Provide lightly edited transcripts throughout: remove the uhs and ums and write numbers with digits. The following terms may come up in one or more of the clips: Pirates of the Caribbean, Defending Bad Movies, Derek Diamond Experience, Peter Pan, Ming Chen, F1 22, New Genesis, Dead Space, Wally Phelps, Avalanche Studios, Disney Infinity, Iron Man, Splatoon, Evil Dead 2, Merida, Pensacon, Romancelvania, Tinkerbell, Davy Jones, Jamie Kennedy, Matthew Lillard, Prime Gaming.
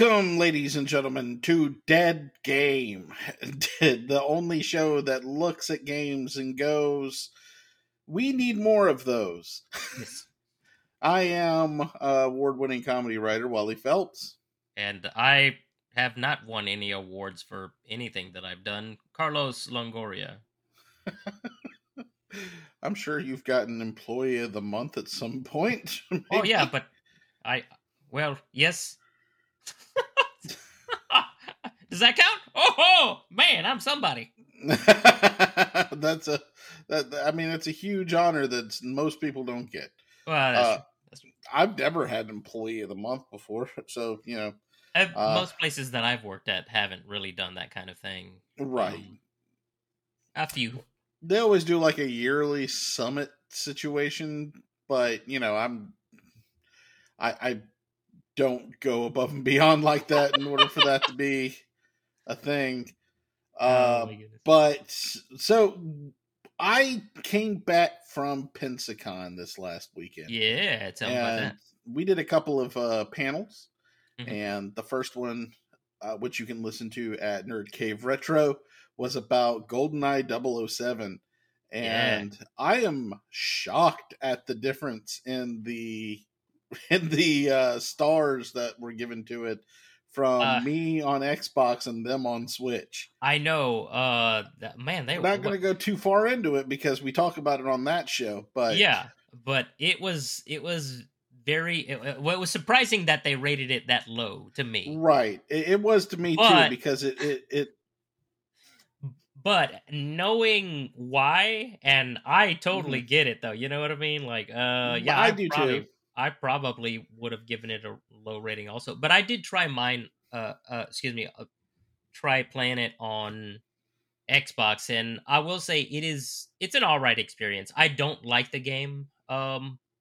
Welcome, ladies and gentlemen, to Dead Game, the only show that looks at games and goes, we need more of those. Yes. I am award-winning comedy writer Wally Phelps. And I have not won any awards for anything that I've done. Carlos Longoria. I'm sure you've gotten Employee of the Month at some point. Oh, yeah, but well, yes. Does that count? Oh, man, I'm somebody. That's a huge honor that most people don't get. Well, I've never had Employee of the Month before, so, you know. Most places that I've worked at haven't really done that kind of thing. Right. A few. They always do like a yearly summit situation, but, you know, I don't go above and beyond like that in order for that to be a thing. So I came back from Pensacon this last weekend. Yeah, tell me about that. We did a couple of panels, mm-hmm. and the first one, which you can listen to at Nerd Cave Retro, was about GoldenEye 007. And yeah. I am shocked at the difference in the stars that were given to it from me on Xbox and them on Switch. I know. We're not going to go too far into it because we talk about it on that show. But yeah, but it was surprising that they rated it that low to me. Right. It was to me too, because it but knowing why, and I totally mm-hmm. get it though. You know what I mean? Like, yeah, I do probably, too. I probably would have given it a low rating also, but I did try mine. Try playing it on Xbox, and I will say it's an all right experience. I don't like the game. It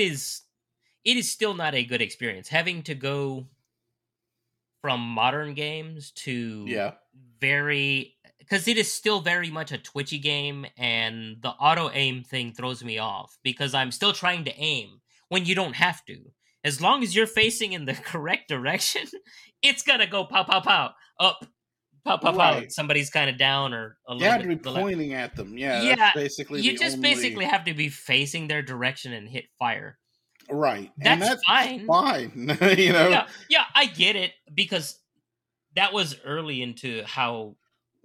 is still not a good experience having to go from modern games to because it is still very much a twitchy game, and the auto-aim thing throws me off because I'm still trying to aim when you don't have to. As long as you're facing in the correct direction, it's going to go pow, pow, pow, up, pow, pow, right. pow. Somebody's kind of down or a little bit. You have to be pointing at them. Yeah, that's basically basically have to be facing their direction and hit fire. Right. That's fine. You know? Yeah, I get it because that was early into how...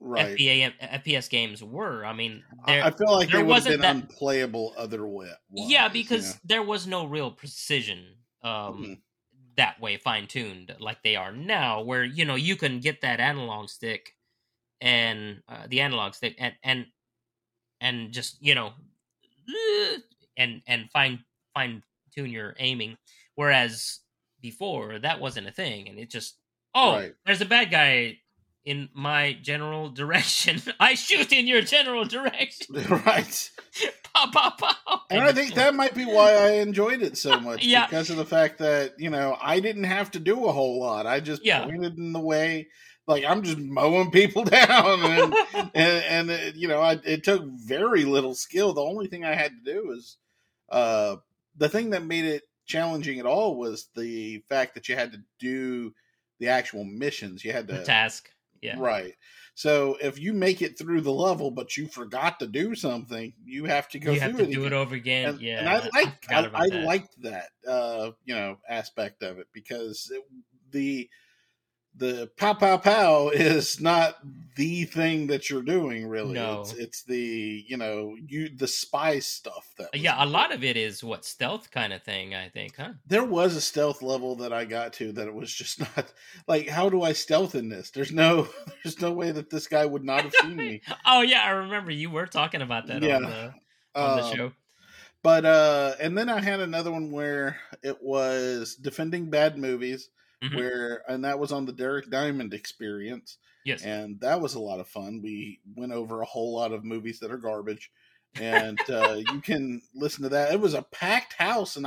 Right. FPS games were. I mean, I feel like there wasn't been unplayable otherwise. Yeah, because there was no real precision mm-hmm. that way, fine-tuned like they are now, where you know you can get that analog stick and and just you know and fine-tune your aiming. Whereas before that wasn't a thing, and it just there's a bad guy. In my general direction. I shoot in your general direction. Right. Pow, pow, pow. And I think that might be why I enjoyed it so much. Yeah. Because of the fact that, you know, I didn't have to do a whole lot. I just pointed in the way. Like, I'm just mowing people down. And, and you know, it took very little skill. The only thing I had to do was... the thing that made it challenging at all was the fact that you had to do the actual missions. You had to... The task. Yeah. Right. So if you make it through the level, but you forgot to do something, you have to go through it. You have to do it over again. And, yeah. And I liked that, you know, aspect of it because the pow, pow, pow is not the thing that you're doing really. No. It's the, you know, the spy stuff. A lot of it is what stealth kind of thing, I think, huh? There was a stealth level that I got to that it was just not like, how do I stealth in this? There's no way that this guy would not have seen me. Oh yeah. I remember you were talking about that on the show. But, and then I had another one where it was defending bad movies. Mm-hmm. And that was on the Derek Diamond Experience. Yes. And that was a lot of fun. We went over a whole lot of movies that are garbage. And you can listen to that. It was a packed house, and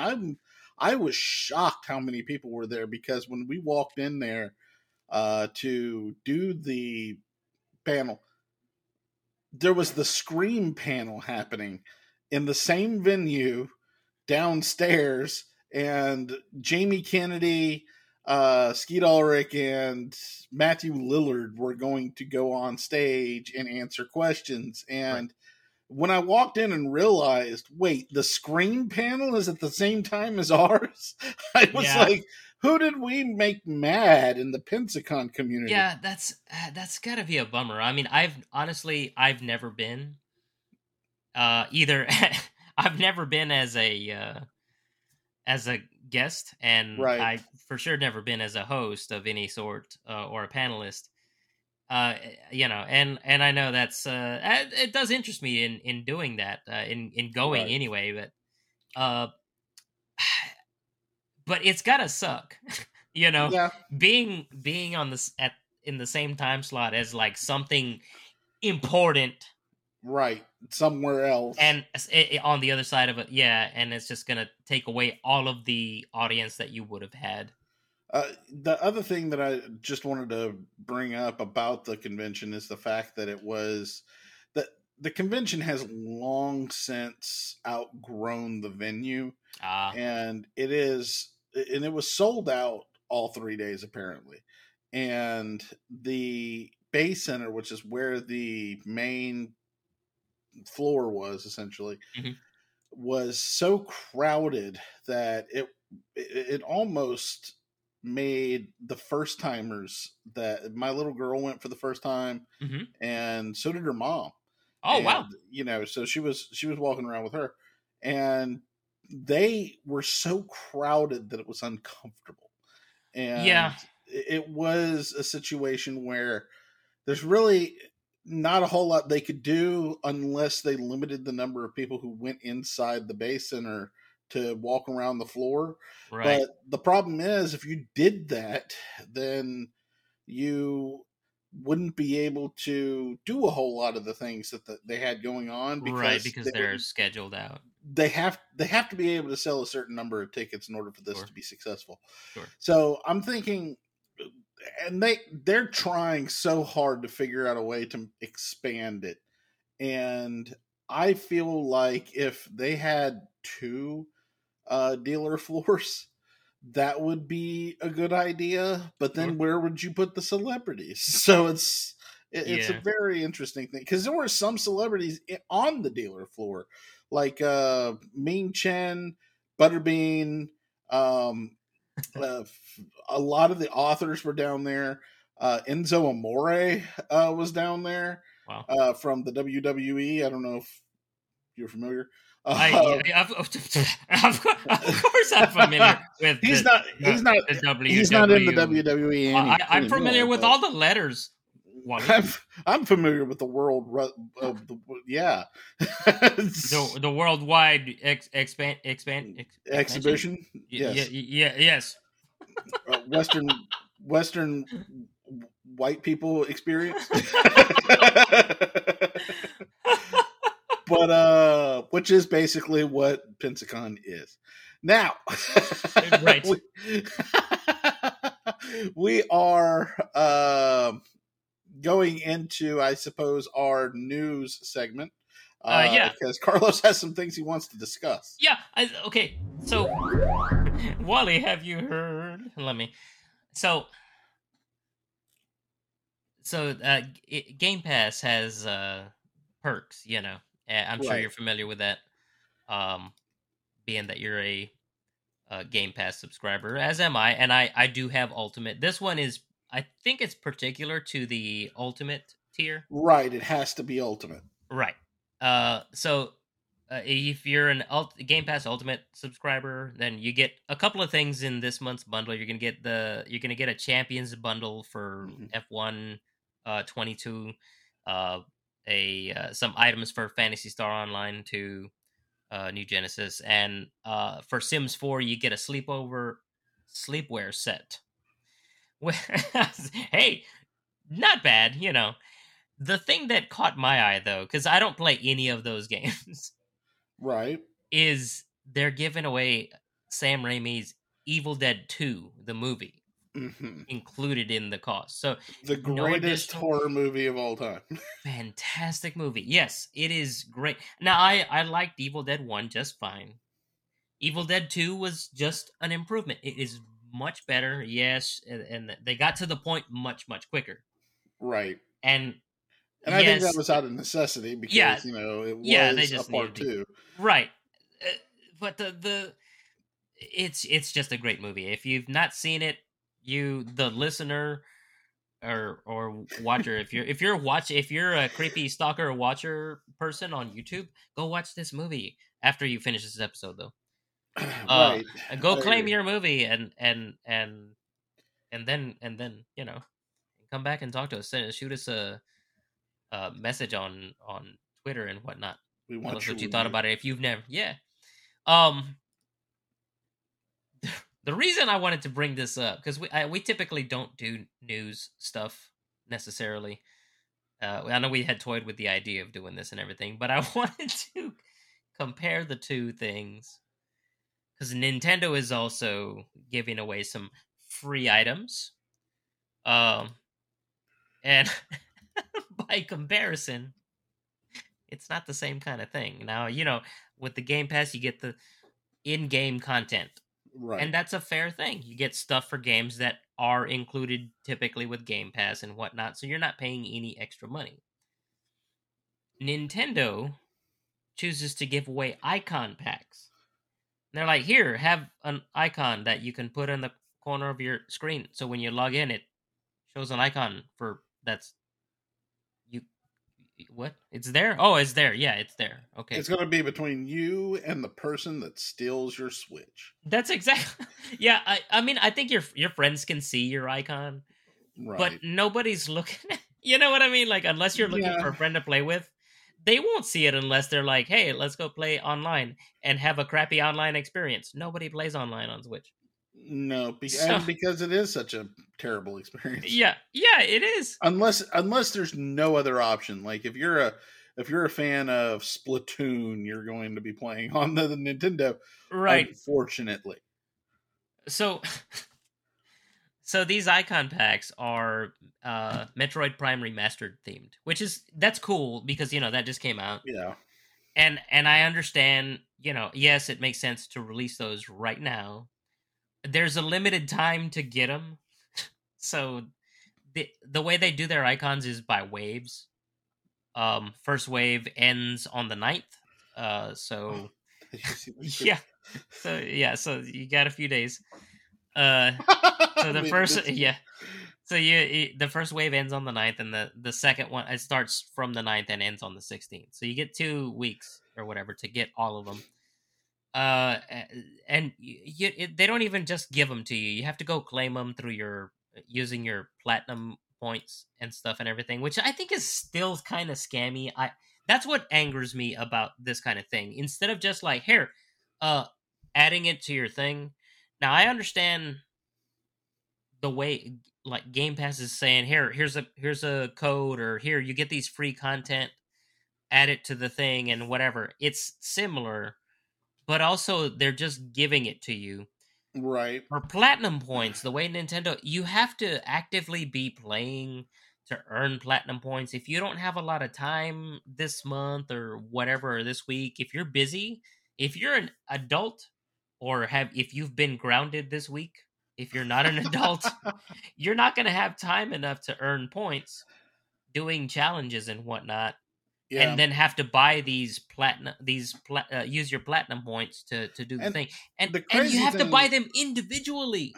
I was shocked how many people were there because when we walked in there to do the panel, there was the Scream panel happening in the same venue downstairs. and Jamie Kennedy, Skeet Ulrich, and Matthew Lillard were going to go on stage and answer questions. And when I walked in and realized, wait, the Scream panel is at the same time as ours? I was like, who did we make mad in the Pensacon community? Yeah, that's got to be a bummer. I mean, I've never been either. I've never been as a guest, and I've for sure never been as a host of any sort or a panelist. You know, and I know that's it does interest me in doing that in going anyway, but it's gotta suck, you know, being on this in the same time slot as like something important, right, somewhere else, and on the other side of it, and it's just gonna take away all of the audience that you would have had. The other thing that I just wanted to bring up about the convention is the fact that it was that the convention has long since outgrown the venue, and it was sold out all 3 days apparently. And the Bay Center, which is where the main floor was essentially, was so crowded that it almost made the first timers that my little girl went for the first time, and so did her mom. Oh, and, wow! You know, so she was walking around with her, and they were so crowded that it was uncomfortable. And it was a situation where there's really not a whole lot they could do unless they limited the number of people who went inside the Bay Center to walk around the floor. Right. But the problem is, if you did that, then you wouldn't be able to do a whole lot of the things that they had going on, because they're scheduled out. They have to be able to sell a certain number of tickets in order for this to be successful. Sure. So I'm thinking, and they're trying so hard to figure out a way to expand it. And I feel like if they had two dealer floors, that would be a good idea, but then where would you put the celebrities? So it's a very interesting thing, because there were some celebrities on the dealer floor, like Ming Chen, Butterbean, a lot of the authors were down there. Enzo Amore was down there. Wow. From the WWE. I don't know if you're familiar. Of course I'm familiar with he's not in the WWE. I'm familiar with all the letters. I'm familiar with the world. The worldwide exhibition. Yes. Western white people experience. But which is basically what Pensacon is now. Right. We are going into, I suppose, our news segment. Because Carlos has some things he wants to discuss. Yeah. Okay. So, Wally, have you heard? Let me. So, Game Pass has perks, you know. I'm sure you're familiar with that, being that you're a Game Pass subscriber, as am I, and I do have Ultimate. This one is, I think it's particular to the Ultimate tier. Right, it has to be Ultimate. Right. So if you're an Game Pass Ultimate subscriber, then you get a couple of things in this month's bundle. You're gonna get a Champions bundle for F1 22. Some items for Phantasy Star Online 2, New Genesis, and for Sims 4 you get a sleepwear set. Hey, not bad, you know. The thing that caught my eye, though, because I don't play any of those games, right, is they're giving away Sam Raimi's Evil Dead 2, the movie. Included in the cost. So the greatest horror movie of all time. Fantastic movie. Yes, it is great. Now I liked Evil Dead 1 just fine. Evil Dead 2 was just an improvement. It is much better, yes, and they got to the point much quicker. Right. And yes, I think that was out of necessity because, you know, it was they just a part two. Right. But it's just a great movie. If you've not seen it, you, the listener or watcher, if you're a creepy stalker watcher person on YouTube, go watch this movie after you finish this episode, though. Right. Go claim your movie and then you know, come back and talk to us. Shoot us a message on Twitter and whatnot. We want to know what you thought about it. If you've never, the reason I wanted to bring this up, because we typically don't do news stuff necessarily. I know we had toyed with the idea of doing this and everything, but I wanted to compare the two things. Because Nintendo is also giving away some free items. And by comparison, it's not the same kind of thing. Now, you know, with the Game Pass, you get the in-game content. Right. And that's a fair thing. You get stuff for games that are included typically with Game Pass and whatnot, so you're not paying any extra money. Nintendo chooses to give away icon packs. And they're like, here, have an icon that you can put in the corner of your screen. So when you log in, it shows an icon for that's you. What? It's there? Oh, it's there. Yeah, it's there. Okay. It's going to be between you and the person that steals your Switch. That's exactly. Yeah. I mean, I think your friends can see your icon, right, but nobody's looking. You know what I mean? Like, unless you're looking for a friend to play with. They won't see it unless they're like, hey, let's go play online and have a crappy online experience. Nobody plays online on Switch. No, because it is such a terrible experience. Yeah, it is. Unless there's no other option. Like, if you're a fan of Splatoon, you're going to be playing on the Nintendo. Right. Unfortunately. So these icon packs are Metroid Prime Remastered themed, which is, that's cool because, you know, that just came out. Yeah. And I understand, you know, yes, it makes sense to release those right now. There's a limited time to get them. So the way they do their icons is by waves. First wave ends on the 9th. Yeah. So you got a few days. The first wave ends on the 9th, and the second one, it starts from the 9th and ends on the 16th. So you get 2 weeks or whatever to get all of them. They don't even just give them to you. You have to go claim them through using your platinum points and stuff and everything, which I think is still kind of scammy. That's what angers me about this kind of thing. Instead of just like, here, adding it to your thing. Now, I understand the way, like, Game Pass is saying, here's a code, or here, you get these free content, add it to the thing, and whatever. It's similar, but also they're just giving it to you. Right. For platinum points, the way Nintendo, you have to actively be playing to earn platinum points. If you don't have a lot of time this month or whatever, or this week, if you're busy, if you're an adult, or if you've been grounded this week, if you're not an adult, you're not going to have time enough to earn points doing challenges and whatnot, and then have to buy these use your platinum points to do the thing. And you have to buy them individually.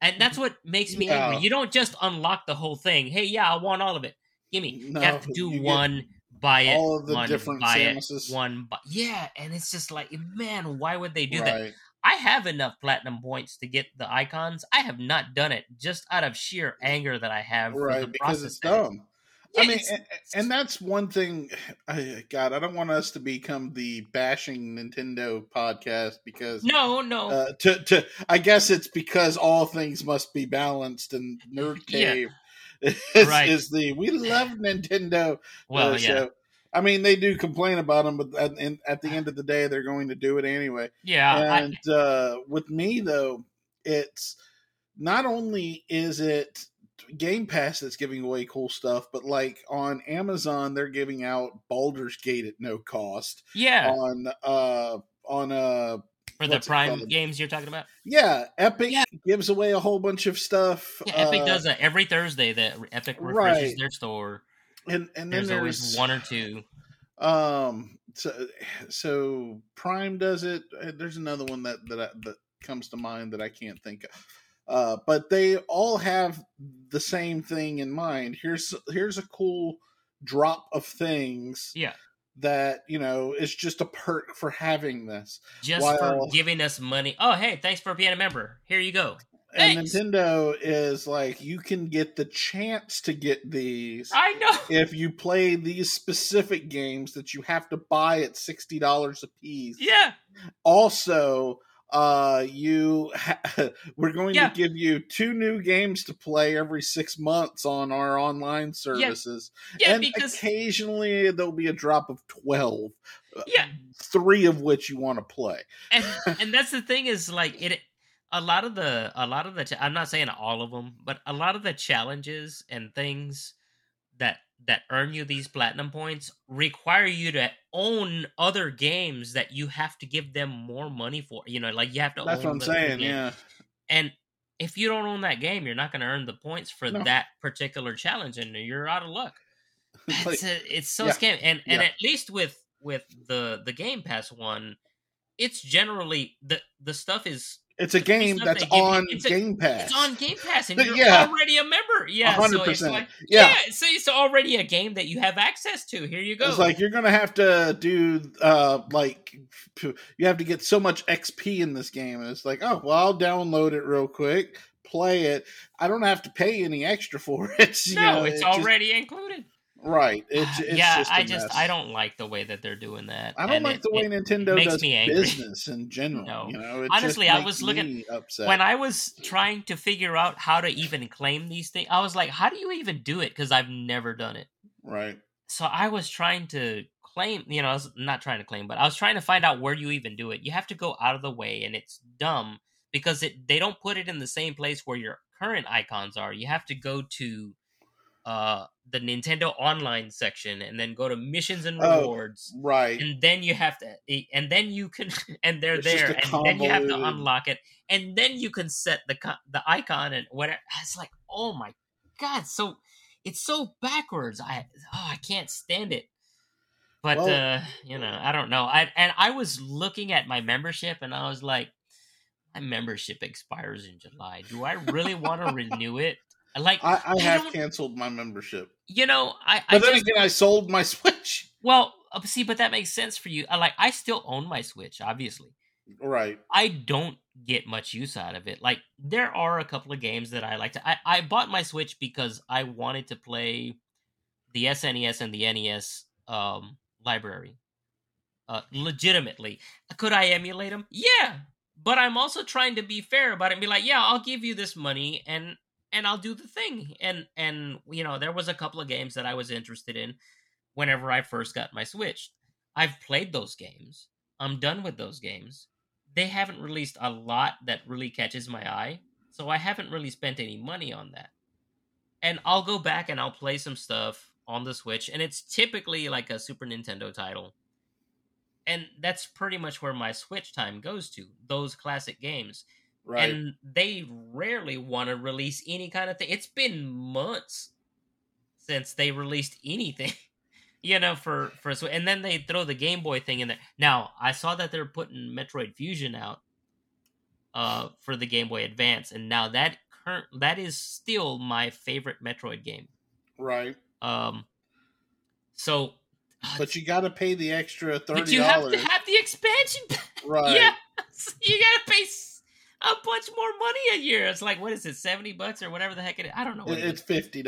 And that's what makes me angry. You don't just unlock the whole thing. Hey, yeah, I want all of it. Give me. No, you have to do one. Buy it, all of the one, different buy it, one, buy. Yeah, and it's just like, man, why would they do that? I have enough platinum points to get the icons. I have not done it just out of sheer anger that I have. Right, the because it's dumb. Yeah, I mean, and that's one thing. I don't want us to become the bashing Nintendo podcast because no. I guess it's because all things must be balanced and Nerd Cave. Yeah. We love Nintendo. Well, show. I mean, they do complain about them, but at the end of the day, they're going to do it anyway. Yeah. And with me, though, it's not only is it Game Pass that's giving away cool stuff, but like on Amazon, they're giving out Baldur's Gate at no cost. Yeah. On For the Prime games you're talking about? Yeah, Epic gives away a whole bunch of stuff. Yeah, Epic does that every Thursday. That Epic refreshes their store, and then there's always one or two. So Prime does it. There's another one that comes to mind that I can't think of. But they all have the same thing in mind. Here's a cool drop of things. Yeah. That, you know, it's just a perk for having this. For giving us money. Oh, hey, thanks for being a member. Here you go. Thanks. And Nintendo is like, you can get the chance to get these. I know. If you play these specific games that you have to buy at $60 a piece. Yeah. Also, we're going to give you two new games to play every 6 months on our online services. Yeah. Yeah, and occasionally there'll be a drop of 12. Yeah. Three of which you want to play. And that's the thing is like it. A lot of the I'm not saying all of them, but a lot of the challenges and things that earn you these platinum points require you to own other games that you have to give them more money for. You know, like you have to. That's own what I'm saying. Game. Yeah. And if you don't own that game, you're not going to earn the points for that particular challenge, and you're out of luck. It's so scam. And at least with the Game Pass one, it's generally the stuff is. It's a game that's on Game Pass. It's on Game Pass, and you're already a member. Yeah, 100%. So it's like, so it's already a game that you have access to. Here you go. It's like you're going to have to do, you have to get so much XP in this game. And it's like, oh, well, I'll download it real quick, play it. I don't have to pay any extra for it. It's already included. Right. I don't like the way that they're doing that. I don't like the way Nintendo does business in general. No. You know, honestly, I was looking upset. When I was trying to figure out how to even claim these things, I was like, how do you even do it? Because I've never done it. Right. So I was trying to claim, you know, I was trying to find out where you even do it. You have to go out of the way, and it's dumb because they don't put it in the same place where your current icons are. You have to go to the Nintendo Online section, and then go to Missions and Rewards, right? And then you have to, and then you can, and they're it's there, and then you have to unlock it, and then you can set the icon and whatever. It's like, oh my god, so it's so backwards. I can't stand it. But you know, I don't know. I was looking at my membership, and I was like, my membership expires in July. Do I really want to renew it? Like I have canceled my membership. You know, But then again, I sold my Switch. Well, see, but that makes sense for you. Like, I still own my Switch, obviously. Right. I don't get much use out of it. Like, there are a couple of games that I like to... I bought my Switch because I wanted to play the SNES and the NES library. Legitimately. Could I emulate them? Yeah! But I'm also trying to be fair about it and be like, yeah, I'll give you this money, and I'll do the thing. And you know, there was a couple of games that I was interested in whenever I first got my Switch. I've played those games. I'm done with those games. They haven't released a lot that really catches my eye, so I haven't really spent any money on that. And I'll go back and I'll play some stuff on the Switch, and it's typically like a Super Nintendo title. And that's pretty much where my Switch time goes to, those classic games. Right. And they rarely want to release any kind of thing. It's been months since they released anything, you know, for and then they throw the Game Boy thing in there. Now, I saw that they're putting Metroid Fusion out for the Game Boy Advance, and now that is still my favorite Metroid game. Right. So but you got to pay the extra $30. But you have to have the expansion. Right. Yeah. You got to pay a bunch more money a year. It's like, what is it, $70 or whatever the heck it is? I don't know. It's $50.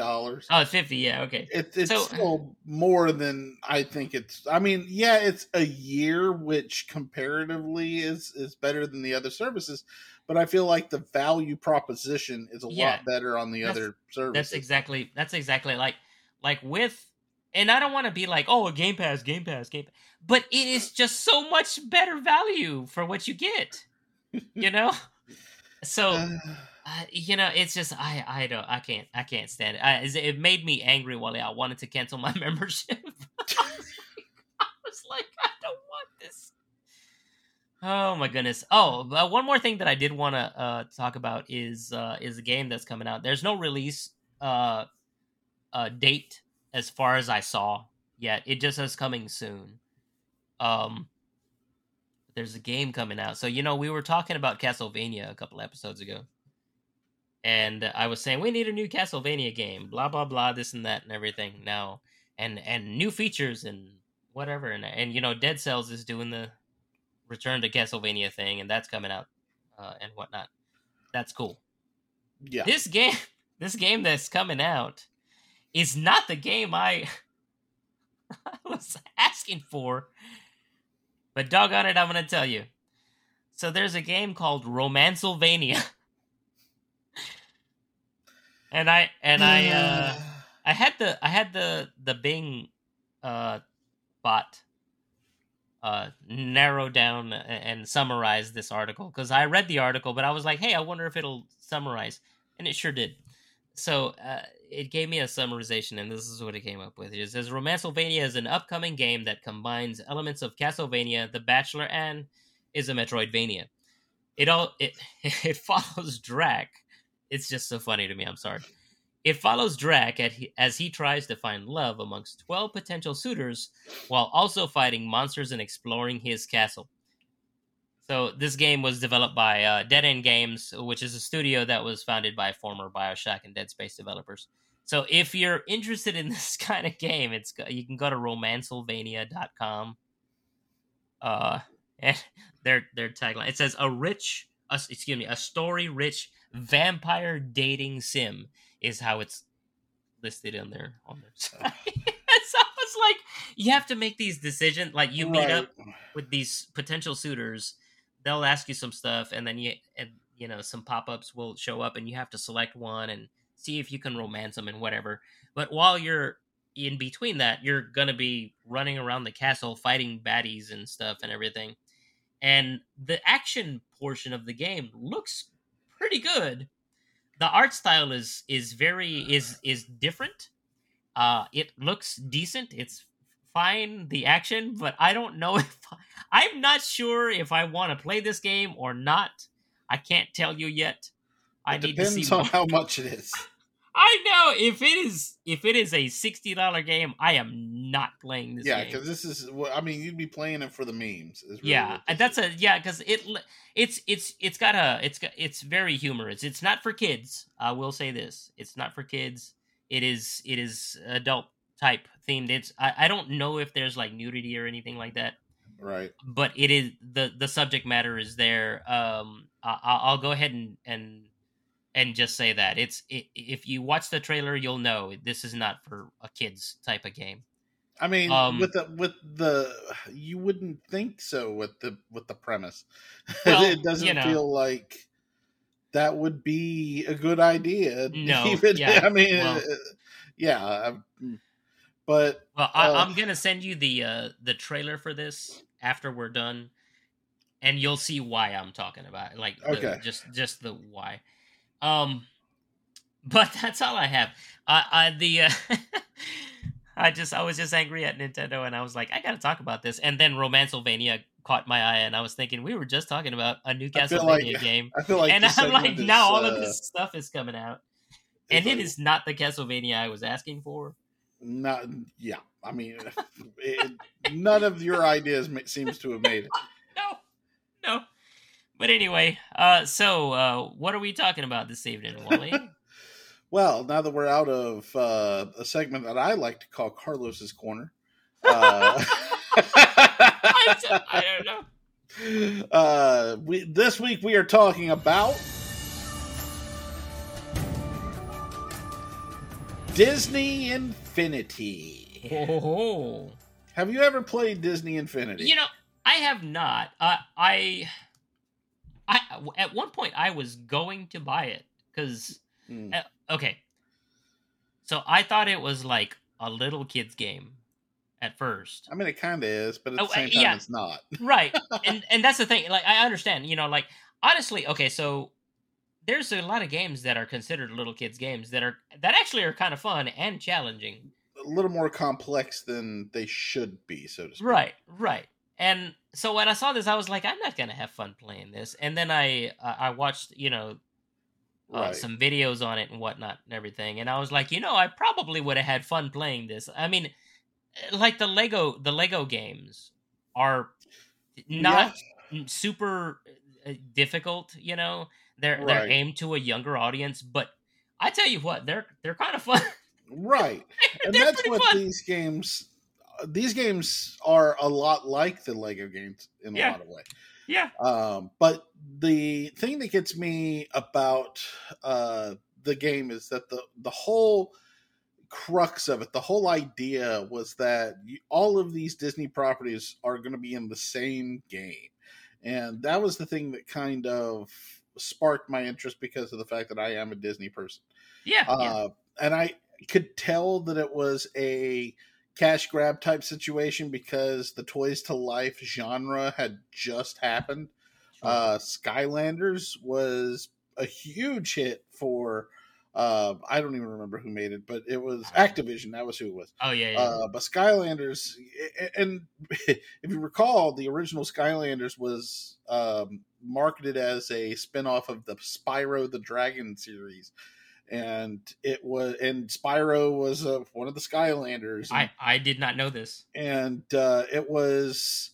Oh, it's $50. Yeah, okay. It's still more than I think it's. I mean, yeah, it's a year, which comparatively is better than the other services. But I feel like the value proposition is a lot better on the other services. That's exactly like with. And I don't want to be like, oh, Game Pass. But it is just so much better value for what you get. You know. So, you know, it's just I can't stand it. It made me angry, Wally. I wanted to cancel my membership. I was like, I don't want this. Oh my goodness! Oh, one more thing that I did want to talk about is a game that's coming out. There's no release date as far as I saw yet. It just says coming soon. There's a game coming out. So you know, we were talking about Castlevania a couple episodes ago, and I was saying we need a new Castlevania game, blah blah blah, this and that and everything. Now and new features and whatever, and you know, Dead Cells is doing the Return to Castlevania thing, and that's coming out and whatnot. That's cool. Yeah. This game that's coming out is not the game I was asking for, but doggone it, I'm going to tell you. So there's a game called Romancelvania, I had the Bing bot narrow down and summarize this article, because I read the article, but I was like, hey, I wonder if it'll summarize, and it sure did. So it gave me a summarization, and this is what it came up with. It says, Romancelvania is an upcoming game that combines elements of Castlevania, The Bachelor, and is a Metroidvania. It follows Drac. It's just so funny to me, I'm sorry. It follows Drac as he tries to find love amongst 12 potential suitors while also fighting monsters and exploring his castle. So this game was developed by Dead End Games, which is a studio that was founded by former BioShock and Dead Space developers. So if you're interested in this kind of game, you can go to romancelvania.com. And their tagline, it says a story-rich vampire dating sim is how it's listed on their site. So I was like, you have to make these decisions. Like, you meet up with these potential suitors, they'll ask you some stuff, and then some pop-ups will show up, and you have to select one and see if you can romance them and whatever. But while you're in between that, you're gonna be running around the castle fighting baddies and stuff and everything. And the action portion of the game looks pretty good. The art style is very different. It looks decent. It's fine, the action, but I don't know if I'm not sure if I want to play this game or not. I can't tell you yet. It depends on how much it is. I know if it is a $60 game, I am not playing this game. Yeah, because this is, I mean, you'd be playing it for the memes. Because it's very humorous. It's not for kids. I will say this: it's not for kids. It is adult type themed. I don't know if there's like nudity or anything like that. Right. But it is the subject matter is there. I'll go ahead and just say that if you watch the trailer, you'll know this is not for a kids type of game. I mean, with the you wouldn't think so with the premise. Well, it doesn't feel like that would be a good idea. No, I'm gonna send you the trailer for this after we're done, and you'll see why I'm talking about it. Like, just the why. But that's all I have. I was just angry at Nintendo, and I was like, I gotta talk about this. And then Romancelvania caught my eye, and I was thinking we were just talking about a new Castlevania game. I feel like, and I'm like, now all of this stuff is coming out, and it is not the Castlevania I was asking for. None of your ideas seems to have made it. No. But anyway, so what are we talking about this evening, Wally? Well, now that we're out of a segment that I like to call Carlos's Corner. I don't know. This week we are talking about Disney Infinity. Oh. Have you ever played Disney Infinity? You know, I have not. I at one point I was going to buy it because okay, so I thought it was like a little kid's game at first. I mean, it kind of is, but at the same time, it's not. Right, and that's the thing. Like, I understand, like, honestly, okay. So there's a lot of games that are considered little kids games that actually are kind of fun and challenging. A little more complex than they should be, so to speak. Right. And so when I saw this, I was like, I'm not going to have fun playing this. And then I watched, you know, some videos on it and whatnot and everything. And I was like, you know, I probably would have had fun playing this. I mean, like the Lego games are not super difficult, you know. They're aimed to a younger audience, but I tell you what, they're kind of fun. Right. And that's what fun. These games are a lot like the Lego games in a lot of ways. Yeah. But the thing that gets me about the game is that the whole crux of it, the whole idea was that all of these Disney properties are going to be in the same game. And that was the thing that kind of sparked my interest because of the fact that I am a Disney person. And I could tell that it was a cash grab type situation because the Toys to Life genre had just happened. Skylanders was a huge hit for, I don't even remember who made it, but it was Activision. That was who it was. But Skylanders, and if you recall, the original Skylanders was marketed as a spinoff of the Spyro the Dragon series. And Spyro was one of the Skylanders. And I did not know this. And it was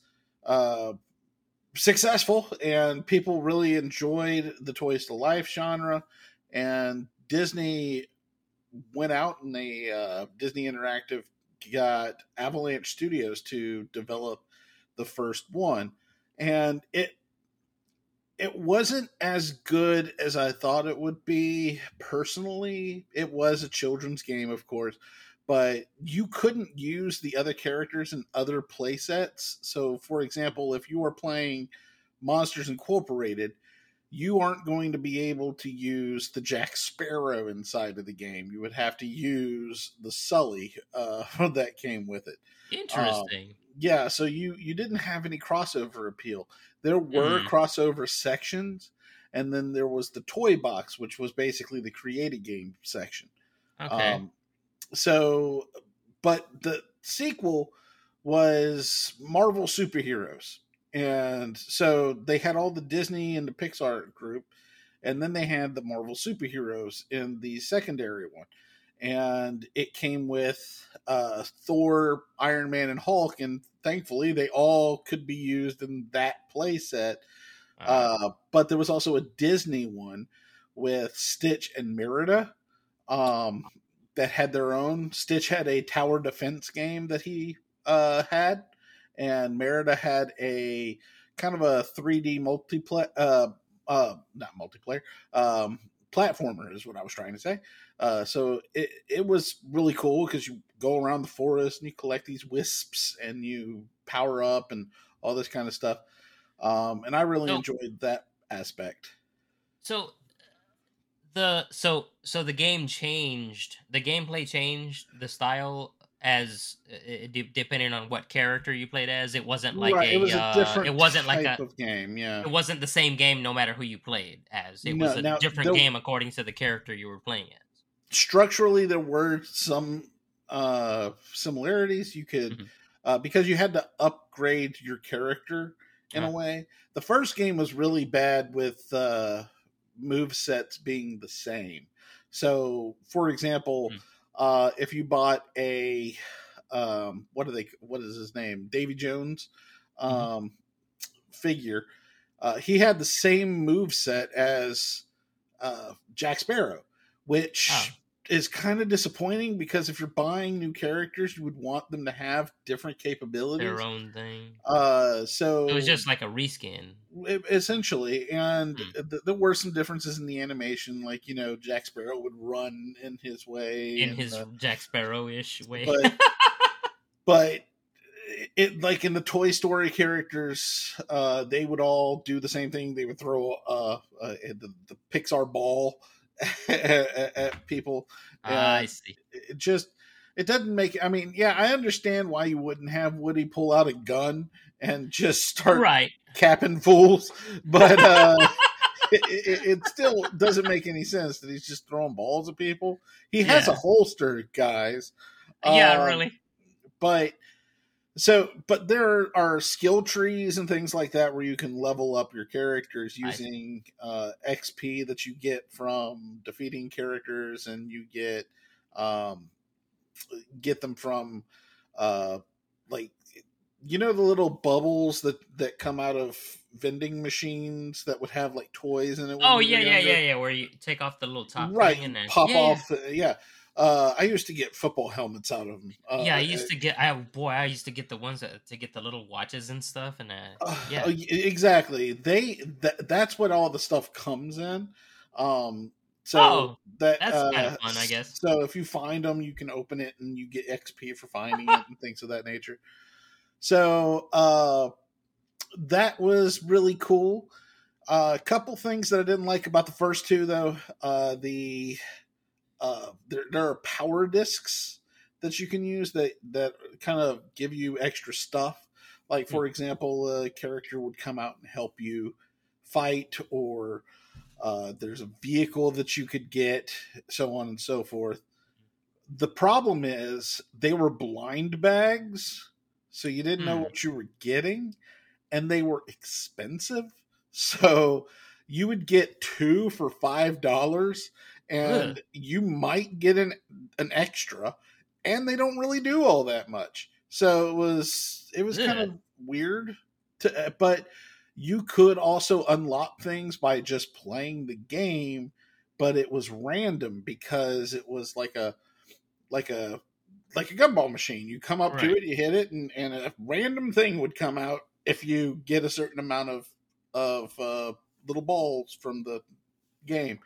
successful, and people really enjoyed the Toys to Life genre. And Disney went out, and they Disney Interactive got Avalanche Studios to develop the first one, and it wasn't as good as I thought it would be. Personally, it was a children's game, of course, but you couldn't use the other characters in other play sets. So, for example, if you were playing Monsters Incorporated, you aren't going to be able to use the Jack Sparrow inside of the game. You would have to use the Sully that came with it. Interesting. So you didn't have any crossover appeal. There were crossover sections, and then there was the toy box, which was basically the create a game section. Okay. But the sequel was Marvel Superheroes. And so they had all the Disney and the Pixar group, and then they had the Marvel Superheroes in the secondary one. And it came with Thor, Iron Man, and Hulk, and thankfully they all could be used in that play set. But there was also a Disney one with Stitch and Merida that had their own. Stitch had a tower defense game that he had, and Merida had a kind of a 3D platformer is what I was trying to say. So it was really cool because you go around the forest and you collect these wisps and you power up and all this kind of stuff. And I really enjoyed that aspect. So the game changed. The gameplay changed the style as depending on what character you played as. It wasn't like a different type of game. It wasn't the same game no matter who you played as. It was a different game according to the character you were playing as. Structurally, there were some similarities. You could because you had to upgrade your character in a way. The first game was really bad with movesets being the same. So, for example, if you bought a, what is his name? Davy Jones, figure. He had the same moveset as, Jack Sparrow, which is kind of disappointing because if you're buying new characters, you would want them to have different capabilities. Their own thing. So it was just like a reskin. Essentially. And there were some differences in the animation. Like, you know, Jack Sparrow would run in his way. In his Jack Sparrow-ish way. But it, like in the Toy Story characters, they would all do the same thing. They would throw the Pixar ball at people. I see. It doesn't make. I mean, yeah, I understand why you wouldn't have Woody pull out a gun and just start capping fools, but it still doesn't make any sense that he's just throwing balls at people. He has a holster, guys. Really. But So, but there are skill trees and things like that where you can level up your characters using XP that you get from defeating characters, and you get them from like, you know, the little bubbles that come out of vending machines that would have like toys in it. Oh yeah, yeah. Where you take off the little top thing and then pop off. I used to get football helmets out of them. I used to get the ones to get the little watches and stuff. And exactly. That's what all the stuff comes in. That's kind of fun, I guess. So if you find them, you can open it and you get XP for finding it and things of that nature. So that was really cool. A couple things that I didn't like about the first two, though. There are power discs that you can use that kind of give you extra stuff. Like, for example, a character would come out and help you fight, or there's a vehicle that you could get, so on and so forth. The problem is they were blind bags, so you didn't know what you were getting, and they were expensive. So you would get two for $5, and you might get an extra, and they don't really do all that much. So it was kind of weird, but you could also unlock things by just playing the game, but it was random because it was like a gumball machine. You come up to it, you hit it, and a random thing would come out if you get a certain amount of little balls from the game.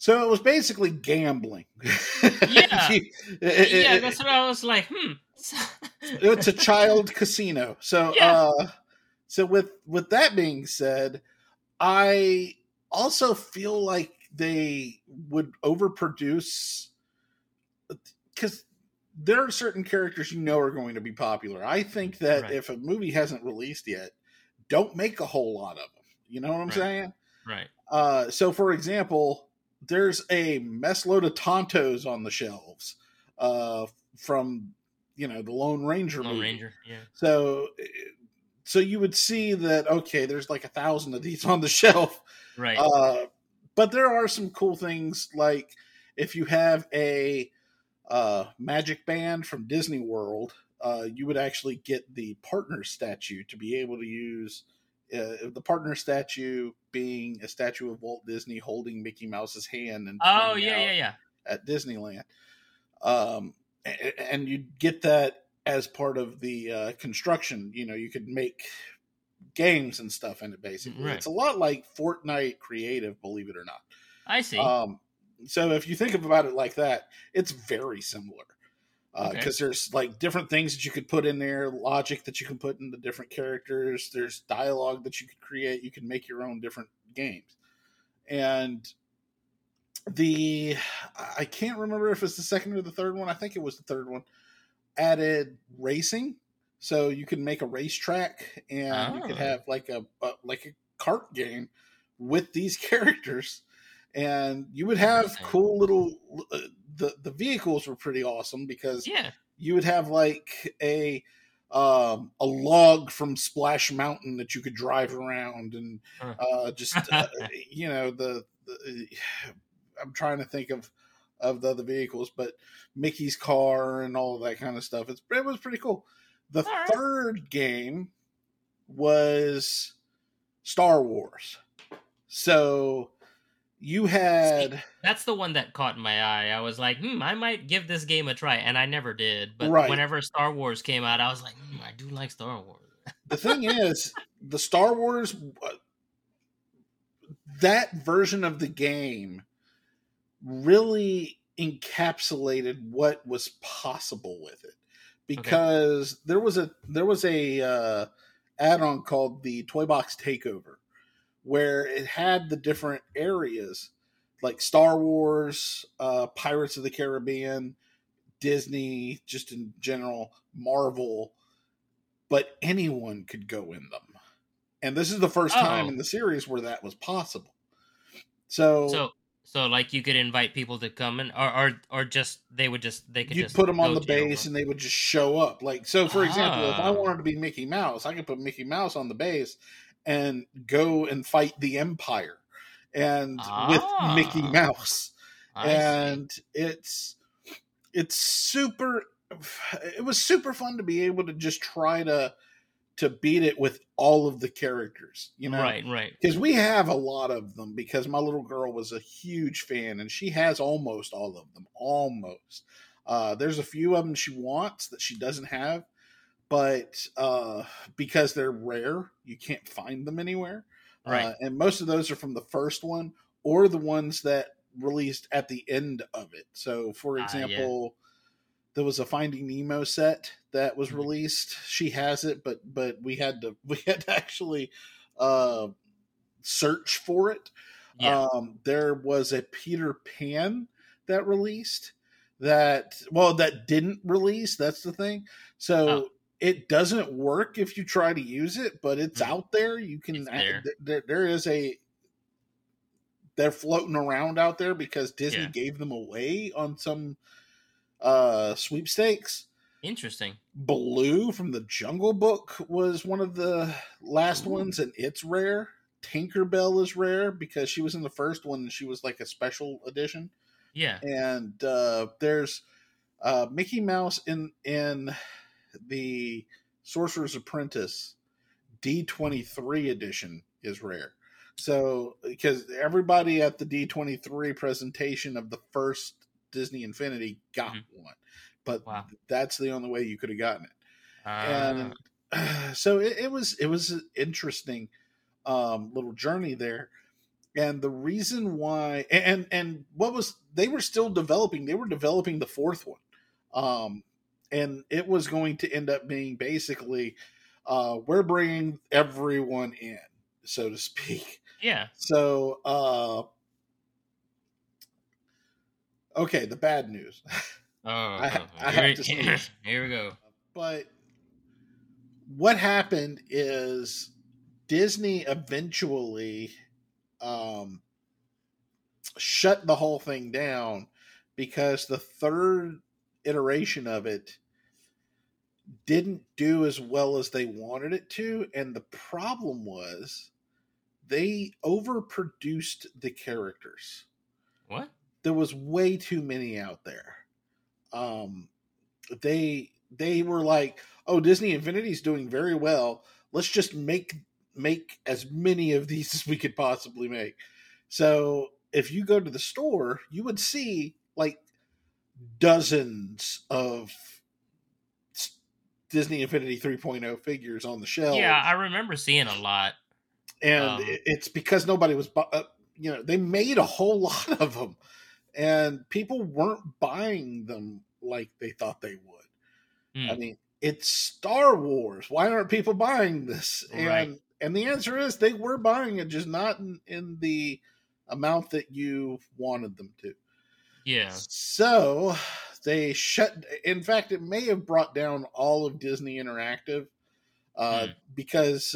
So it was basically gambling. Yeah, that's what I was like. It's a child casino. So, so with that being said, I also feel like they would overproduce, because there are certain characters you know are going to be popular. I think that if a movie hasn't released yet, don't make a whole lot of them. You know what I'm saying? Right. So, for example, there's a mess load of Tontos on the shelves from, the Lone Ranger movie. So you would see that, okay, there's like 1,000 of these on the shelf. Right. But there are some cool things, like if you have a magic band from Disney World, you would actually get the partner statue to be able to use. The partner statue being a statue of Walt Disney holding Mickey Mouse's hand and at Disneyland, and you'd get that as part of the construction. You could make games and stuff in it. Basically, it's a lot like Fortnite Creative, believe it or not. I see. So if you think about it like that, it's very similar. Because there's like different things that you could put in there, logic that you can put in the different characters. There's dialogue that you could create. You can make your own different games. And I can't remember if it's the second or the third one. I think it was the third one. Added racing. So you can make a racetrack, and you could have like a kart game with these characters. And you would have cool little the vehicles were pretty awesome, because you would have like a log from Splash Mountain that you could drive around, and I'm trying to think of the other vehicles, but Mickey's car and all of that kind of stuff. It was pretty cool. The third game was Star Wars, so. You had... That's the one that caught my eye. I was like, I might give this game a try, and I never did. But whenever Star Wars came out, I was like, I do like Star Wars. The thing is, the Star Wars... That version of the game really encapsulated what was possible with it. Because there was a add-on called the Toy Box Takeover, where it had the different areas, like Star Wars, Pirates of the Caribbean, Disney, just in general, Marvel, but anyone could go in them. And this is the first time in the series where that was possible. So, So like you could invite people to come in, or just they would just they could you just put them on the base and they would just show up. Like so, for example, if I wanted to be Mickey Mouse, I could put Mickey Mouse on the base and go and fight the Empire and with Mickey Mouse, I see. It's super. It was super fun to be able to just try to beat it with all of the characters, you know? Right, right. Because we have a lot of them, because my little girl was a huge fan, and she has almost all of them, almost. There's a few of them she wants that she doesn't have, but because they're rare, you can't find them anywhere. Right. And most of those are from the first one, or the ones that released at the end of it. So, for example... Yeah. There was a Finding Nemo set that was released. She has it, but we had to actually search for it. Yeah. There was a Peter Pan that released that didn't release. That's the thing. So it doesn't work if you try to use it, but it's out there. You can, they're floating around out there because Disney gave them away on some, sweepstakes. Interesting. Baloo from the Jungle Book was one of the last ones, and it's rare. Tinkerbell is rare because she was in the first one and she was like a special edition. Yeah. And there's Mickey Mouse in the Sorcerer's Apprentice D23 edition is rare. So because everybody at the D23 presentation of the first Disney Infinity got one, but that's the only way you could have gotten it. And so it was an interesting little journey there. And the reason why, and what was, they were still developing, the fourth one. And it was going to end up being basically, we're bringing everyone in, so to speak. Yeah. So, okay, the bad news. Here we go. But what happened is Disney eventually shut the whole thing down because the third iteration of it didn't do as well as they wanted it to. And the problem was they overproduced the characters. What? There was way too many out there. They were like, oh, Disney Infinity's doing very well. Let's just make as many of these as we could possibly make. So if you go to the store, you would see like dozens of Disney Infinity 3.0 figures on the shelf. Yeah, I remember seeing a lot. And it's because nobody was, they made a whole lot of them. And people weren't buying them like they thought they would. I mean, it's Star Wars. Why aren't people buying this? Right. And the answer is they were buying it, just not in the amount that you wanted them to. Yeah. So they shut. In fact, it may have brought down all of Disney Interactive because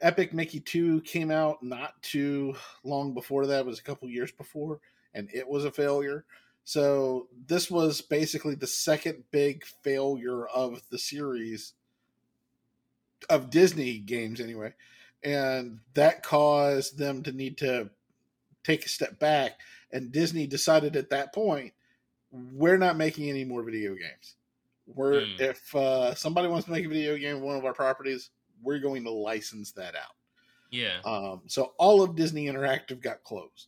Epic Mickey 2 came out not too long before that. It was a couple years before. And it was a failure. So this was basically the second big failure of the series of Disney games anyway. And that caused them to need to take a step back. And Disney decided at that point, we're not making any more video games. We're if somebody wants to make a video game of one of our properties, we're going to license that out. Yeah. So all of Disney Interactive got closed.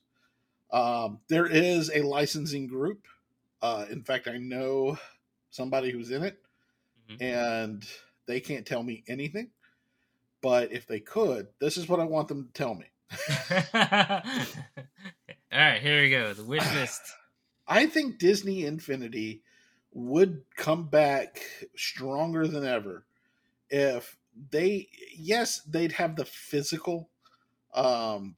There is a licensing group. In fact, I know somebody who's in it, and they can't tell me anything. But if they could, this is what I want them to tell me. All right, here we go. The wish list. I think Disney Infinity would come back stronger than ever if they, they'd have the physical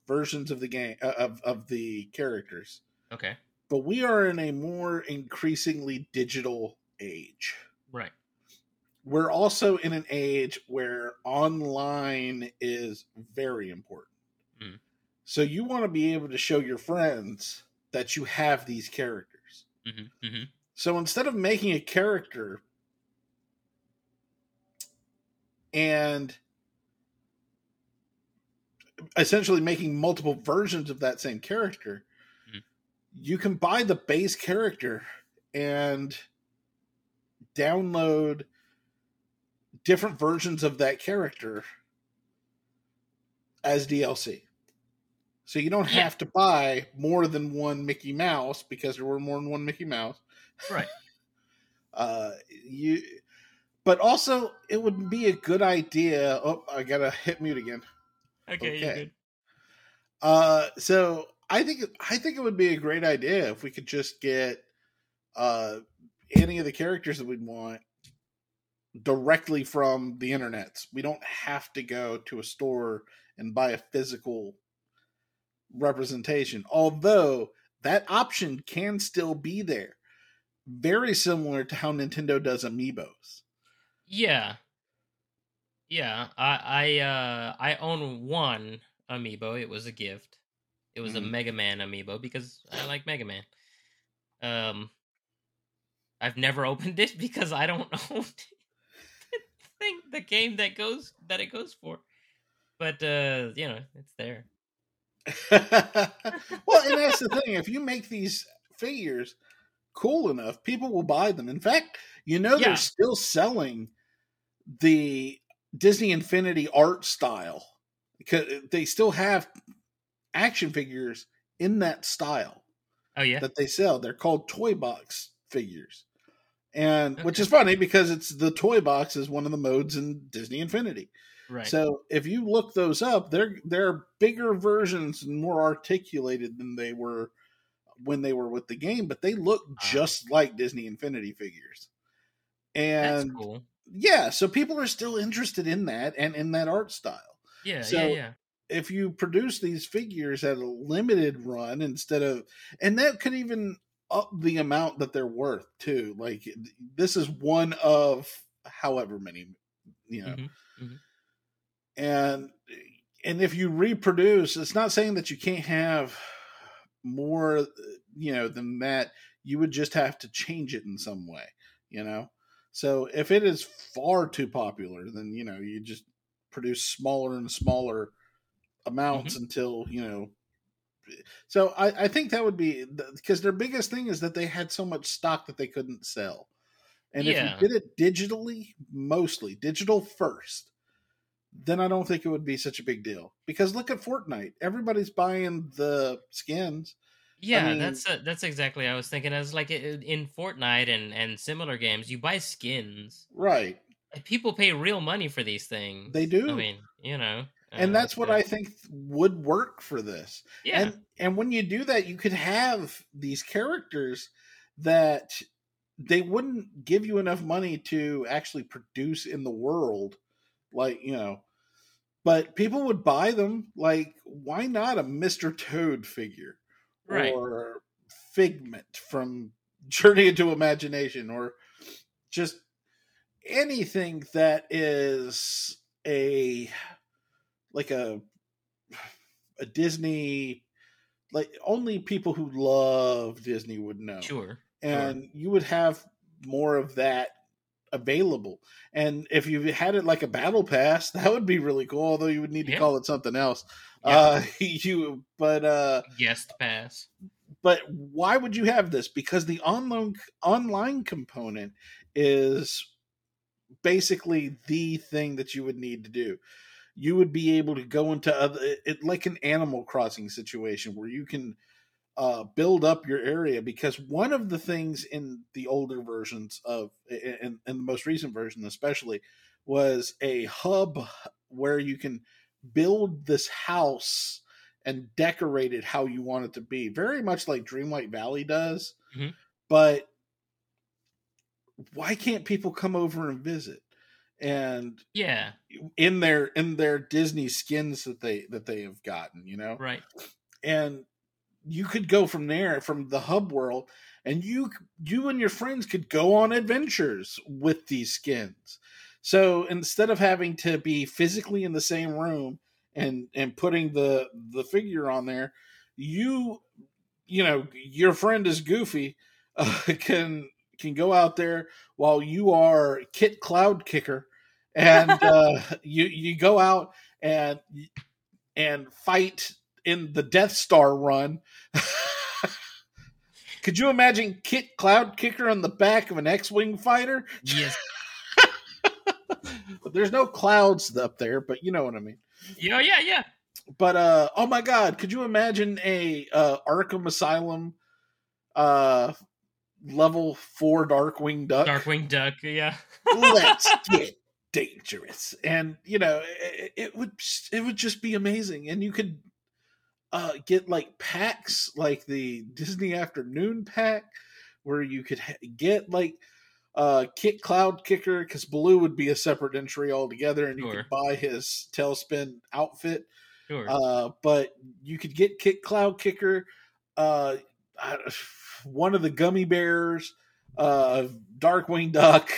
versions of the game of the characters. Okay. But we are in a more increasingly digital age. Right. We're also in an age where online is very important. So you want to be able to show your friends that you have these characters. Mm-hmm, mm-hmm. So instead of making a character and essentially making multiple versions of that same character, mm-hmm. you can buy the base character and download different versions of that character as DLC. So you don't have to buy more than one Mickey Mouse because there were more than one Mickey Mouse. Right. But also, it would be a good idea. Oh, I got to hit mute again. Okay, you're good. So I think it would be a great idea if we could just get any of the characters that we'd want directly from the internets. We don't have to go to a store and buy a physical representation, although that option can still be there. Very similar to how Nintendo does Amiibos. Yeah. Yeah, I own one Amiibo. It was a gift. It was a Mega Man Amiibo because I like Mega Man. I've never opened it because I don't own the game that it goes for. But you know, it's there. Well, and that's the thing. If you make these figures cool enough, people will buy them. In fact, you know they're still selling the Disney Infinity art style because they still have action figures in that style. Oh yeah, that they sell. They're called toy box figures, and which is funny because it's the toy box is one of the modes in Disney Infinity. Right. So if you look those up, they're bigger versions and more articulated than they were when they were with the game, but they look just like Disney Infinity figures. And that's cool. Yeah, so people are still interested in that and in that art style. Yeah, so if you produce these figures at a limited run instead of, and that could even up the amount that they're worth too. Like this is one of however many, you know. Mm-hmm, mm-hmm. And if you reproduce, it's not saying that you can't have more, you know, than that. You would just have to change it in some way, you know? So if it is far too popular, then, you know, you just produce smaller and smaller amounts until, you know. So I think that would be, because their biggest thing is that they had so much stock that they couldn't sell. And if you did it digitally, mostly digital first, then I don't think it would be such a big deal. Because look at Fortnite. Everybody's buying the skins. Yeah, I mean, that's exactly what I was thinking. I was like, in Fortnite and similar games, you buy skins. Right. People pay real money for these things. They do. I mean, you know. And that's what I think would work for this. Yeah. And when you do that, you could have these characters that they wouldn't give you enough money to actually produce in the world. Like, you know, but people would buy them. Like, why not a Mr. Toad figure? Right. Or Figment from Journey into Imagination, or just anything that is a Disney, like only people who love Disney would know. Sure. And you would have more of that available. And if you had it like a battle pass, that would be really cool, although you would need to call it something else. Guest pass. But why would you have this? Because the online component is basically the thing that you would need to do. You would be able to go into like an Animal Crossing situation where you can build up your area, because one of the things in the older versions of, and the most recent version especially, was a hub where you can build this house and decorate it how you want it to be, very much like Dreamlight Valley does. Mm-hmm. But why can't people come over and visit? And in their Disney skins that they have gotten, you know, right? And you could go from there, from the hub world, and you and your friends could go on adventures with these skins. So instead of having to be physically in the same room and putting the figure on there, you know, your friend is Goofy, can go out there while you are Kit Cloud Kicker, and you go out and fight in the Death Star run. Could you imagine Kit Cloud Kicker on the back of an X-Wing fighter? Yes. There's no clouds up there, but you know what I mean. Yeah. But oh my God, could you imagine a Arkham Asylum level 4 Darkwing Duck? Darkwing Duck, yeah. Let's get dangerous, and you know it would just be amazing, and you could get like packs, like the Disney Afternoon pack, where you could get like Kit Cloud Kicker, because Baloo would be a separate entry altogether, and you could buy his Tailspin outfit. Sure. But you could get Kit Cloud Kicker, one of the gummy bears, Darkwing Duck,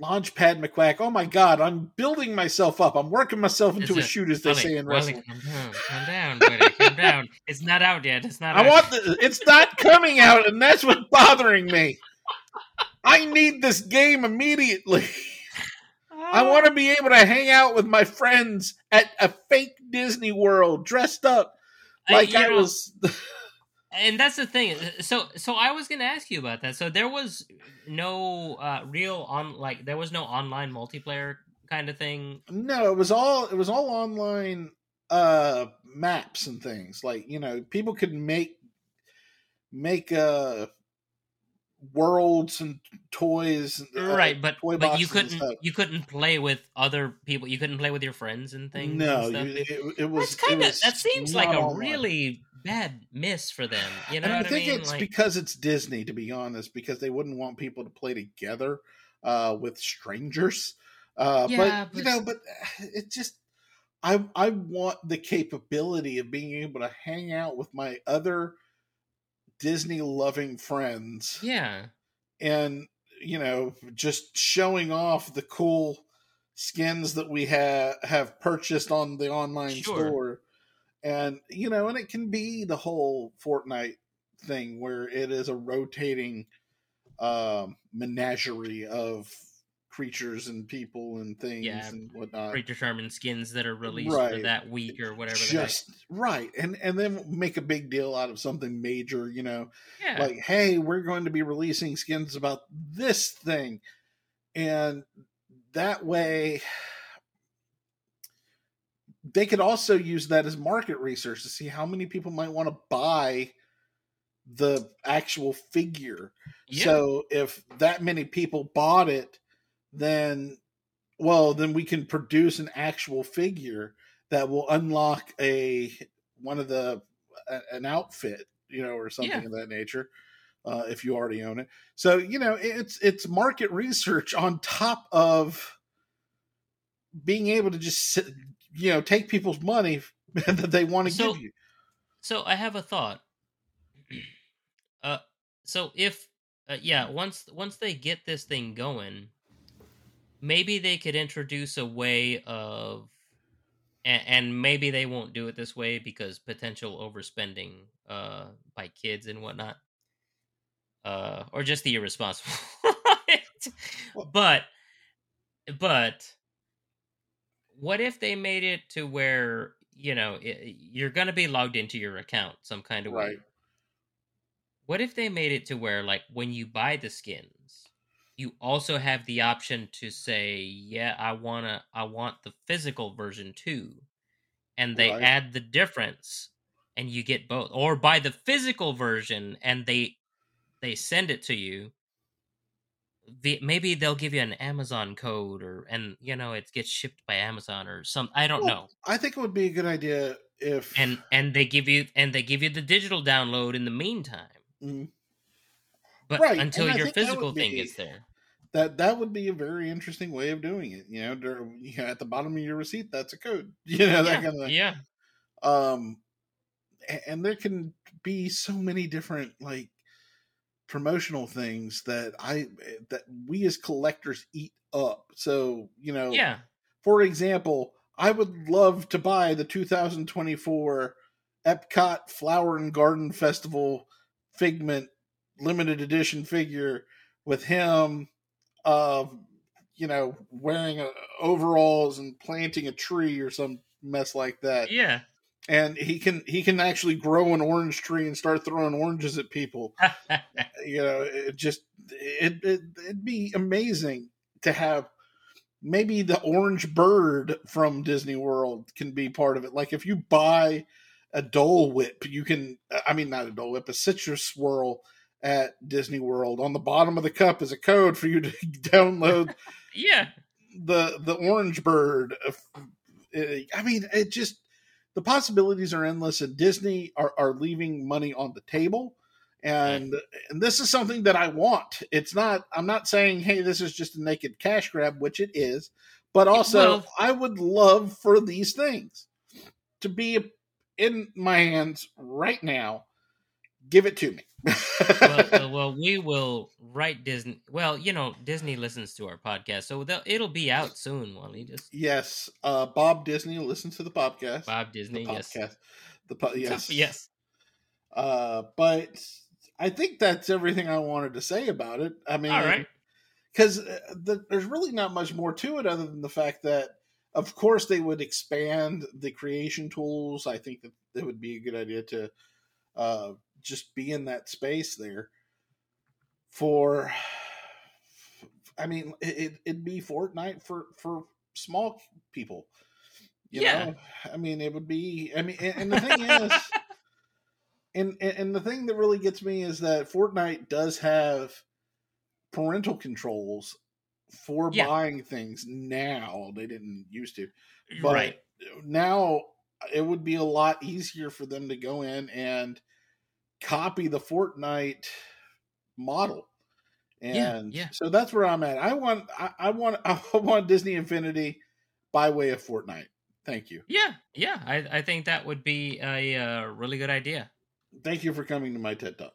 Launchpad McQuack. Oh my God, I'm building myself up. I'm working myself into a shoot, as they say in wrestling. Calm down, buddy. Calm down. It's not out yet. It's not coming out, and that's what's bothering me. I need this game immediately. I want to be able to hang out with my friends at a fake Disney World, dressed up like I was. And that's the thing. So I was going to ask you about that. So there was no there was no online multiplayer kind of thing. No, it was all online maps and things. Like, you know, people could make worlds and toys, right? But you couldn't play with other people. You couldn't play with your friends and things. No, and it was kind of that seems like a really bad miss for them. You know, and I think it's like, because it's Disney, to be honest, because they wouldn't want people to play together with strangers. But it just I want the capability of being able to hang out with my other Disney loving friends. Yeah. And, you know, just showing off the cool skins that we have purchased on the online store. And, you know, and it can be the whole Fortnite thing where it is a rotating menagerie of creatures and people and things and whatnot. Predetermined skins that are released for that week or whatever. And then make a big deal out of something major, you know, like, hey, we're going to be releasing skins about this thing. And that way they could also use that as market research to see how many people might want to buy the actual figure. Yeah. So if that many people bought it, then we can produce an actual figure that will unlock an outfit, you know, or something of that nature, if you already own it. So, you know, it's market research on top of being able to just, you know, take people's money that they want to give you. So I have a thought. Once they get this thing going, maybe they could introduce a way of, and maybe they won't do it this way because potential overspending by kids and whatnot, or just the irresponsible. But what if they made it to where, you know, you're going to be logged into your account some kind of way? What if they made it to where, like, when you buy the skins, you also have the option to say, yeah, I want the physical version too. And they add the difference and you get both, or buy the physical version and they send it to you. Maybe they'll give you an Amazon code and you know, it gets shipped by Amazon or some, I don't know. I think it would be a good idea if, and they give you the digital download in the meantime. Mm-hmm. But until your physical thing is there. That would be a very interesting way of doing it. You know, at the bottom of your receipt, that's a code. You know, that kind of and there can be so many different like promotional things that we as collectors eat up. So, you know, For example, I would love to buy the 2024 Epcot Flower and Garden Festival Figment limited edition figure with him, wearing overalls and planting a tree or some mess like that. Yeah. And he can actually grow an orange tree and start throwing oranges at people. It'd be amazing to have. Maybe the orange bird from Disney World can be part of it. Like if you buy a Dole Whip, a citrus swirl at Disney World. On the bottom of the cup is a code for you to download. Yeah. The orange bird. The possibilities are endless, and Disney are leaving money on the table. And this is something that I want. It's not, I'm not saying, hey, this is just a naked cash grab, which it is, but also I would love for these things to be in my hands right now. Give it to me. Well, we will write Disney. Well, Disney listens to our podcast, so it'll be out soon. Wally, yes. Bob Disney listens to the podcast. Bob Disney, yes. Yes. But I think that's everything I wanted to say about it. I mean, all right. Because there's really not much more to it other than the fact that, of course, they would expand the creation tools. I think that it would be a good idea to just be in that space there it'd be Fortnite for small people. You know? I mean, it would be, and the thing is, and the thing that really gets me is that Fortnite does have parental controls for buying things now. They didn't used to, but now it would be a lot easier for them to go in and copy the Fortnite model. And so that's where I'm at. I want Disney Infinity by way of Fortnite. Thank you. Yeah. I think that would be a really good idea. Thank you for coming to my TED Talk.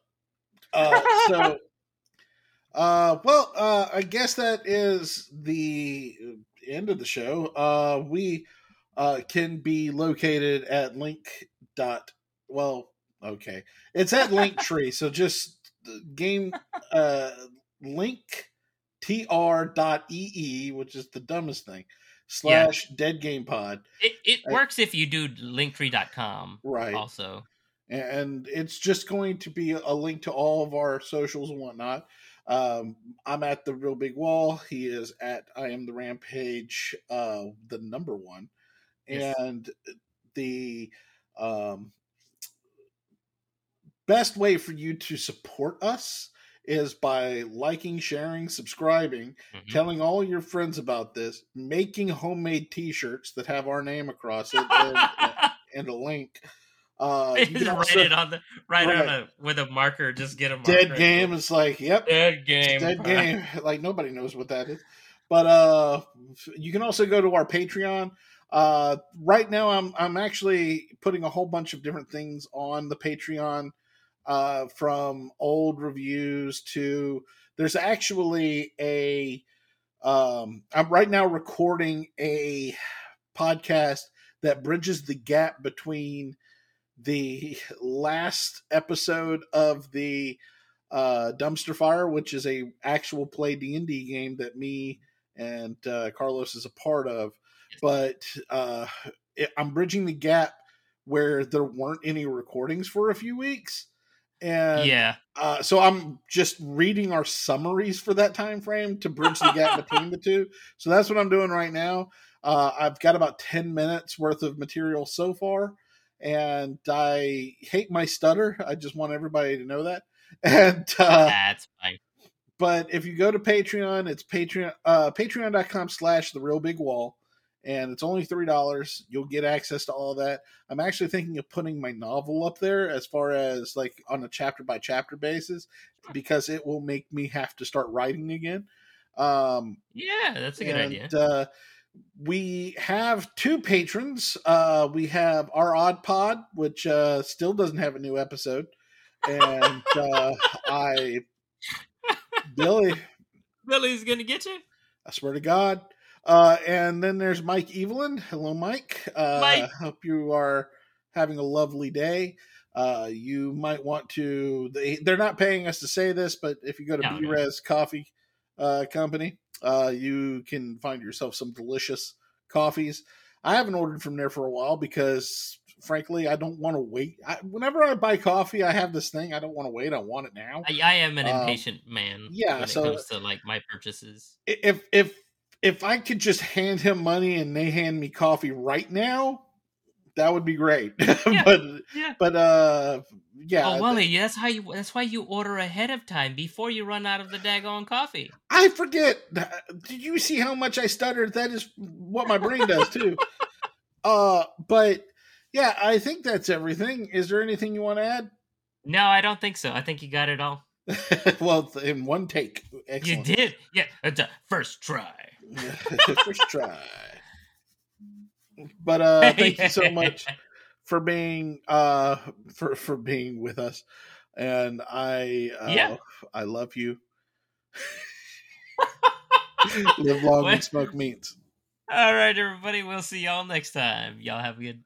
I guess that is the end of the show. We can be located at it's at Linktree. So just linktr.ee, which is the dumbest thing, / Dead Game Pod. It works if you do linktree.com. Right. Also. And it's just going to be a link to all of our socials and whatnot. I'm at The Real Big Wall. He is at I Am The Rampage, the number one. Yes. And the best way for you to support us is by liking, sharing, subscribing, telling all your friends about this, making homemade t-shirts that have our name across it and a link. You can also, write it on the with a marker. Just get a marker. Dead Game is like, yep. Dead game. Like nobody knows what that is. But you can also go to our Patreon. Right now, I'm actually putting a whole bunch of different things on the Patreon, from old reviews to there's actually a. I'm right now recording a podcast that bridges the gap between the last episode of the Dumpster Fire, which is a actual play D&D game that me and Carlos is a part of, but I'm bridging the gap where there weren't any recordings for a few weeks, and so I'm just reading our summaries for that time frame to bridge the gap between the two. So that's what I'm doing right now. I've got about 10 minutes worth of material so far. And I hate my stutter. I just want everybody to know that. And that's fine. But if you go to Patreon, it's patreon.com/therealbigwall. And it's only $3. You'll get access to all that. I'm actually thinking of putting my novel up there as far as like on a chapter by chapter basis, because it will make me have to start writing again. That's a good idea. We have two patrons. We have our Odd Pod, which still doesn't have a new episode, and Billy's gonna get you. I swear to God. And then there's Mike Evelyn. Hello, Mike. Mike. Hope you are having a lovely day. You might want to, they're not paying us to say this, but if you go to B-Res Coffee Company, you can find yourself some delicious coffees. I haven't ordered from there for a while because, frankly, I don't want to wait. Whenever I buy coffee, I have this thing. I don't want to wait. I want it now. I am an impatient man. Yeah, when it comes to like my purchases. If I could just hand him money and they hand me coffee right now, that would be great. Yeah, but oh, Wally, that's why you order ahead of time before you run out of the daggone coffee. I forget. Did you see how much I stuttered? That is what my brain does too. But. Yeah, I think that's everything. Is there anything you want to add? No, I don't think so. I think you got it all. Well, in one take. Excellent. You did. Yeah, it's a first try. First try. But thank you so much for being for being with us. And I love you. Live long and smoke meats. All right, everybody. We'll see y'all next time. Y'all have a good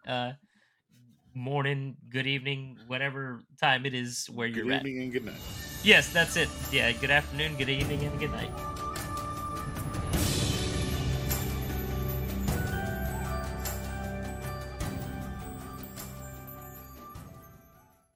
morning, good evening, whatever time it is where you're at. Good evening and good night. Yes, that's it. Yeah, good afternoon, good evening, and good night.